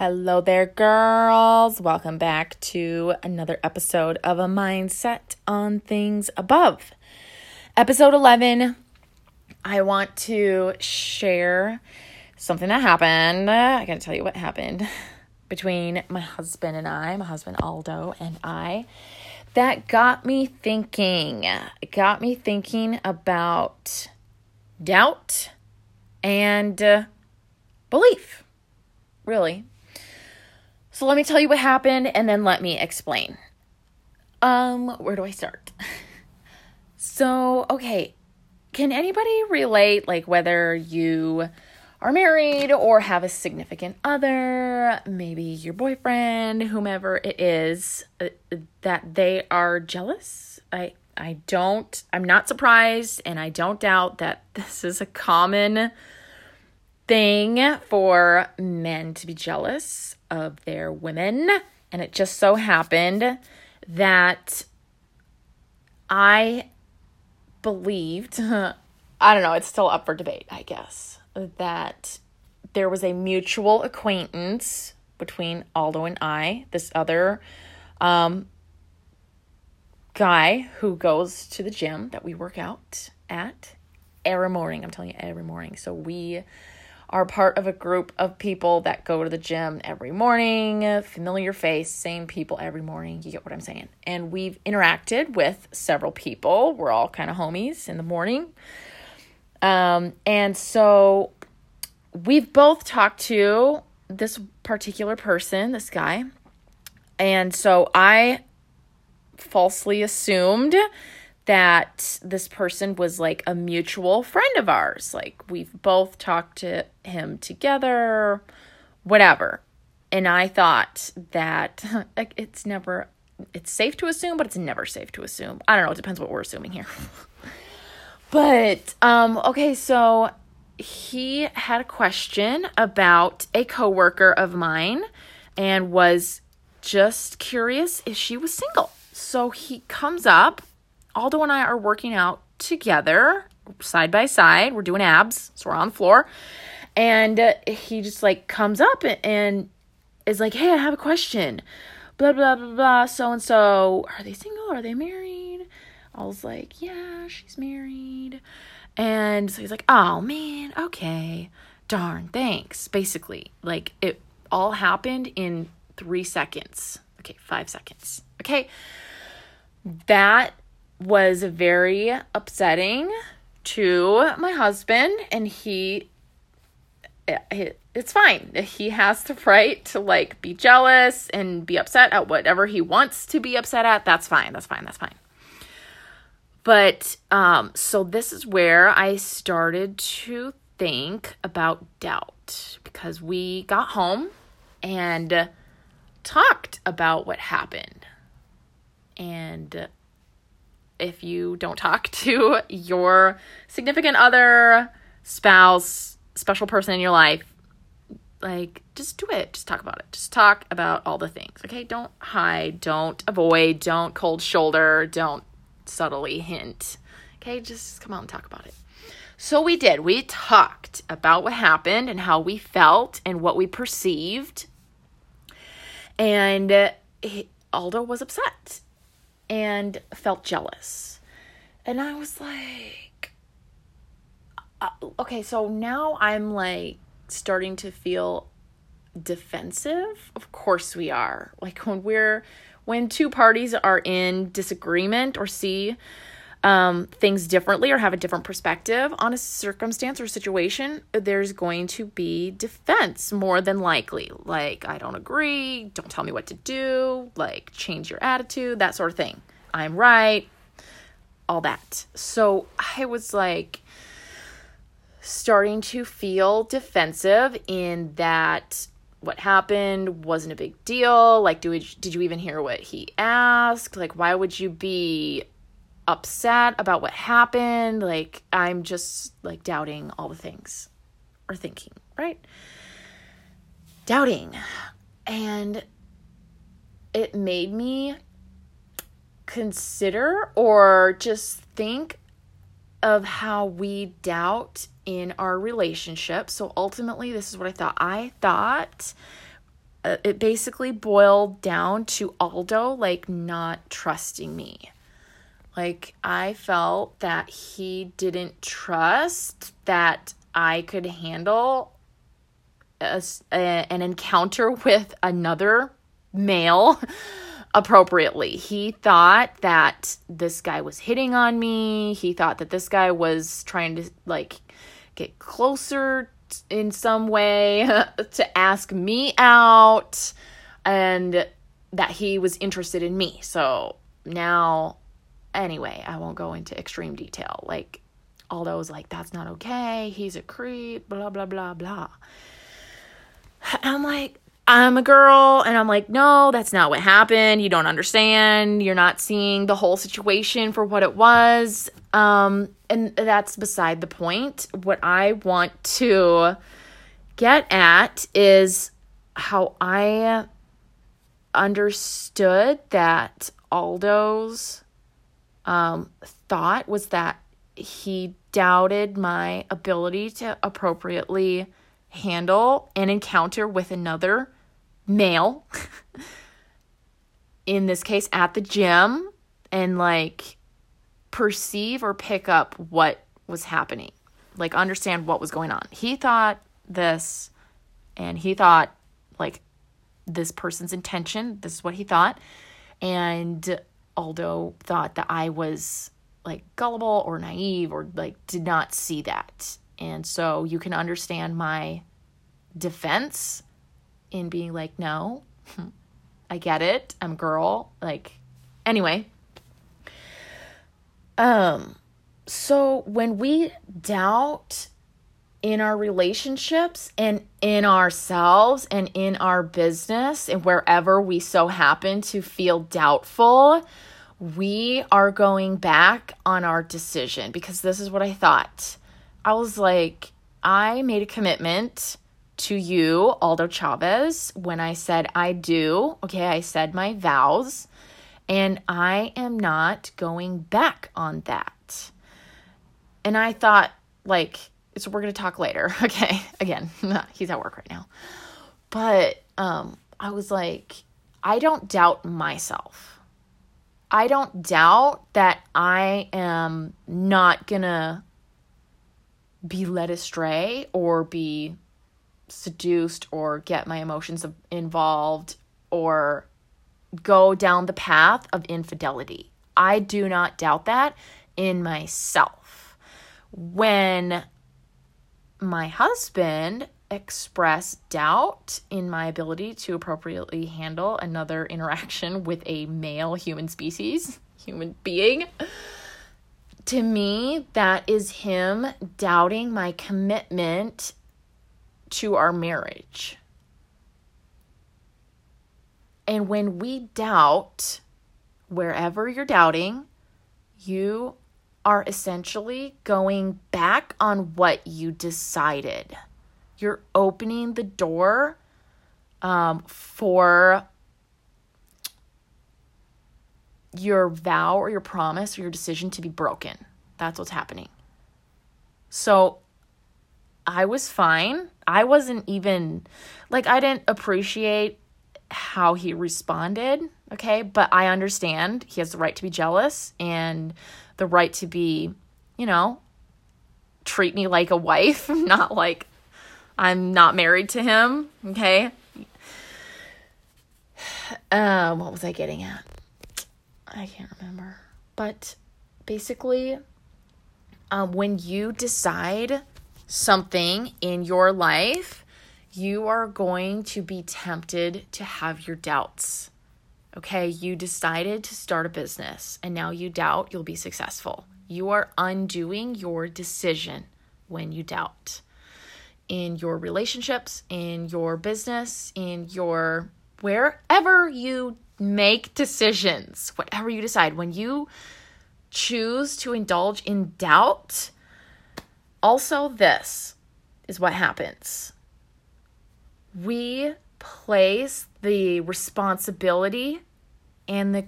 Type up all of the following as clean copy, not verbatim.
Hello there, girls. Welcome back to another episode of A Mindset on Things Above. Episode 11, I want to share something that happened. I gotta tell you what happened between my husband and I, my husband Aldo and I, that got me thinking. It got me thinking about doubt and belief, really. So let me tell you what happened and then let me explain. Where do I start? So, okay, can anybody relate, like whether you are married or have a significant other, maybe your boyfriend, whomever it is, that they are jealous? I'm not surprised, and I don't doubt that this is a common thing for men to be jealous of their women. And it just so happened that I believed, I don't know, it's still up for debate, I guess, that there was a mutual acquaintance between Aldo and I, this other guy who goes to the gym that we work out at every morning. I'm telling you, every morning. So we are part of a group of people that go to the gym every morning, familiar face, same people every morning. You get what I'm saying? And we've interacted with several people. We're all kind of homies in the morning. And so we've both talked to this particular person, this guy. And so I falsely assumed that this person was like a mutual friend of ours. Like we've both talked to him together, whatever. And I thought that it's safe to assume, but it's never safe to assume. I don't know. It depends what we're assuming here. But, okay. So he had a question about a coworker of mine and was just curious if she was single. So he comes up. Aldo and I are working out together, side by side. We're doing abs, so we're on the floor. And he just, like, comes up and is like, hey, I have a question. Blah, blah, blah, blah, so-and-so. Are they single? Are they married? I was like, yeah, she's married. And so he's like, oh, man, okay. Darn, thanks. Basically, like, it all happened in 3 seconds. Okay, 5 seconds. Okay, that was very upsetting to my husband, and it's fine. He has the right to like be jealous and be upset at whatever he wants to be upset at. That's fine. But, so this is where I started to think about doubt, because we got home and talked about what happened. And if you don't talk to your significant other, spouse, special person in your life, like, just do it. Just talk about it. Just talk about all the things, okay? Don't hide. Don't avoid. Don't cold shoulder. Don't subtly hint, okay? Just come out and talk about it. So we did. We talked about what happened and how we felt and what we perceived. And Aldo was upset and felt jealous. And I was like, okay, so now I'm like starting to feel defensive. Of course we are. Like when two parties are in disagreement or see things differently or have a different perspective on a circumstance or situation, there's going to be defense more than likely. Like, I don't agree, don't tell me what to do, like, change your attitude, that sort of thing. I'm right, all that. So I was like starting to feel defensive in that what happened wasn't a big deal. Like, did you even hear what he asked? Like, why would you be upset about what happened? Like, I'm just like doubting all the things, or thinking, right? Doubting. And it made me consider or just think of how we doubt in our relationship. So ultimately, this is what I thought. I thought it basically boiled down to Aldo, like, not trusting me. Like, I felt that he didn't trust that I could handle an encounter with another male appropriately. He thought that this guy was hitting on me. He thought that this guy was trying to, like, get closer in some way to ask me out, and that he was interested in me. So now, anyway, I won't go into extreme detail. Like, Aldo was like, that's not okay. He's a creep, blah, blah, blah, blah. I'm like, I'm a girl. And I'm like, no, that's not what happened. You don't understand. You're not seeing the whole situation for what it was. And that's beside the point. What I want to get at is how I understood that Aldo's thought was that he doubted my ability to appropriately handle an encounter with another male, in this case at the gym, and like perceive or pick up what was happening, like understand what was going on. He thought this, and he thought like this person's intention, this is what he thought, and Aldo thought that I was like gullible or naive or like did not see that. And so you can understand my defense in being like, no, I get it. I'm a girl. Like, anyway. So when we doubt in our relationships and in ourselves and in our business and wherever we so happen to feel doubtful, we are going back on our decision, because this is what I thought. I was like, I made a commitment to you, Aldo Chavez, when I said I do. Okay, I said my vows, and I am not going back on that. And I thought, like, so we're going to talk later. Okay, again, he's at work right now. But I was like, I don't doubt myself. I don't doubt that I am not going to be led astray or be seduced or get my emotions involved or go down the path of infidelity. I do not doubt that in myself. When my husband expressed doubt in my ability to appropriately handle another interaction with a male human being, to me, that is him doubting my commitment to our marriage. And when we doubt, wherever you're doubting, you are essentially going back on what you decided. You're opening the door for your vow or your promise or your decision to be broken. That's what's happening. So I was fine. I wasn't even, like, I didn't appreciate how he responded, okay? But I understand he has the right to be jealous and the right to be, you know, treat me like a wife, not like I'm not married to him, okay? What was I getting at? I can't remember. But basically, when you decide something in your life, you are going to be tempted to have your doubts. Okay, you decided to start a business and now you doubt you'll be successful. You are undoing your decision when you doubt. In your relationships, in your business, in your wherever you make decisions, whatever you decide, when you choose to indulge in doubt, also this is what happens. We place the responsibility and the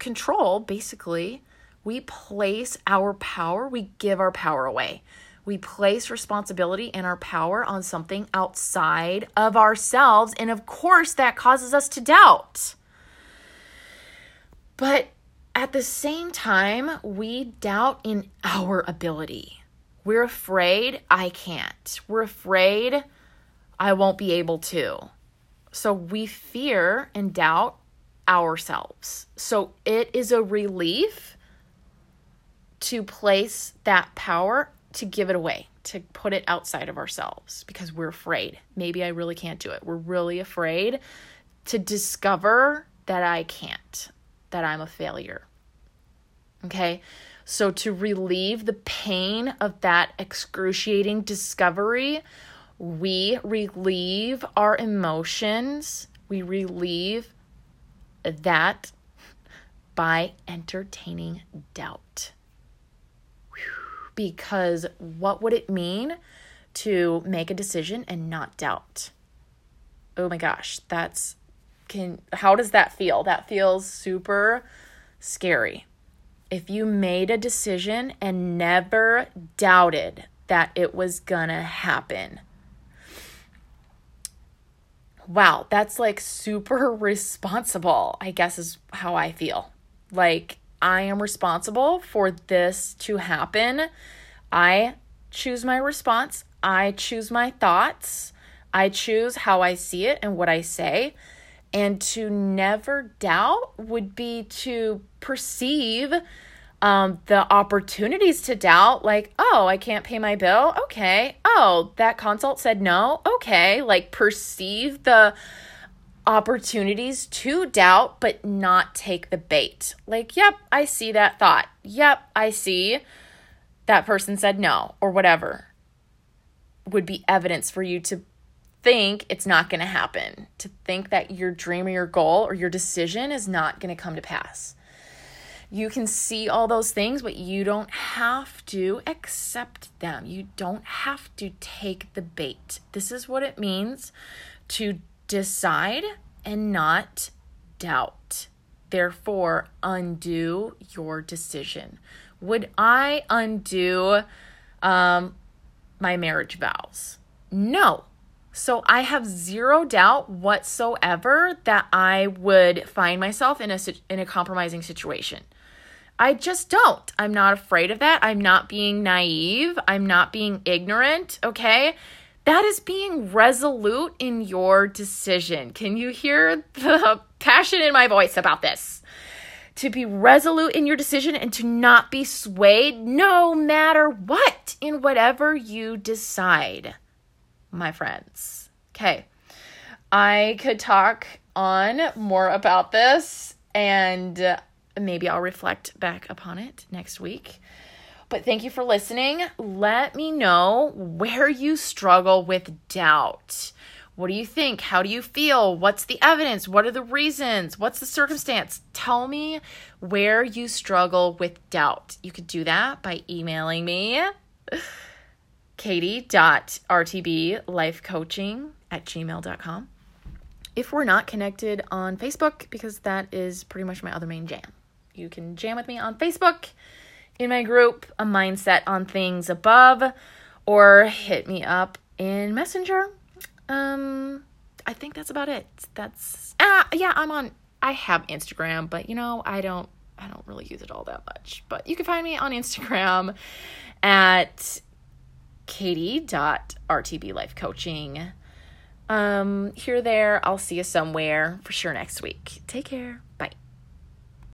control, basically. We place our power, we give our power away. We place responsibility and our power on something outside of ourselves. And of course, that causes us to doubt. But at the same time, we doubt in our ability. We're afraid I can't. We're afraid I won't be able to. So we fear and doubt ourselves. So it is a relief to place that power, to give it away, to put it outside of ourselves because we're afraid. Maybe I really can't do it. We're really afraid to discover that I can't, that I'm a failure. Okay? So to relieve the pain of that excruciating discovery, we relieve our emotions. We relieve that by entertaining doubt. Because what would it mean to make a decision and not doubt? Oh my gosh, how does that feel? That feels super scary. If you made a decision and never doubted that it was gonna happen. Wow, that's like super responsible, I guess is how I feel. Like I am responsible for this to happen. I choose my response. I choose my thoughts. I choose how I see it and what I say. And to never doubt would be to perceive the opportunities to doubt, like, oh, I can't pay my bill. Okay. Oh, that consult said no. Okay. Like perceive the opportunities to doubt, but not take the bait. Like, yep, I see that thought. Yep, I see that person said no or whatever would be evidence for you to think it's not going to happen, to think that your dream or your goal or your decision is not going to come to pass. You can see all those things, but you don't have to accept them. You don't have to take the bait. This is what it means to decide and not doubt. Therefore, undo your decision. Would I undo my marriage vows? No. So I have zero doubt whatsoever that I would find myself in a compromising situation. I just don't. I'm not afraid of that. I'm not being naive. I'm not being ignorant, okay? That is being resolute in your decision. Can you hear the passion in my voice about this? To be resolute in your decision and to not be swayed no matter what in whatever you decide, my friends. Okay. I could talk on more about this and maybe I'll reflect back upon it next week. But thank you for listening. Let me know where you struggle with doubt. What do you think? How do you feel? What's the evidence? What are the reasons? What's the circumstance? Tell me where you struggle with doubt. You could do that by emailing me. Katie.RTBLifeCoaching@gmail.com. If we're not connected on Facebook, because that is pretty much my other main jam. You can jam with me on Facebook in my group, A Mindset on Things Above, or hit me up in Messenger. I think that's about it. I have Instagram, but I don't really use it all that much. But you can find me on Instagram at Katie.RTBLifeCoaching. Here, there. I'll see you somewhere for sure next week. Take care. Bye.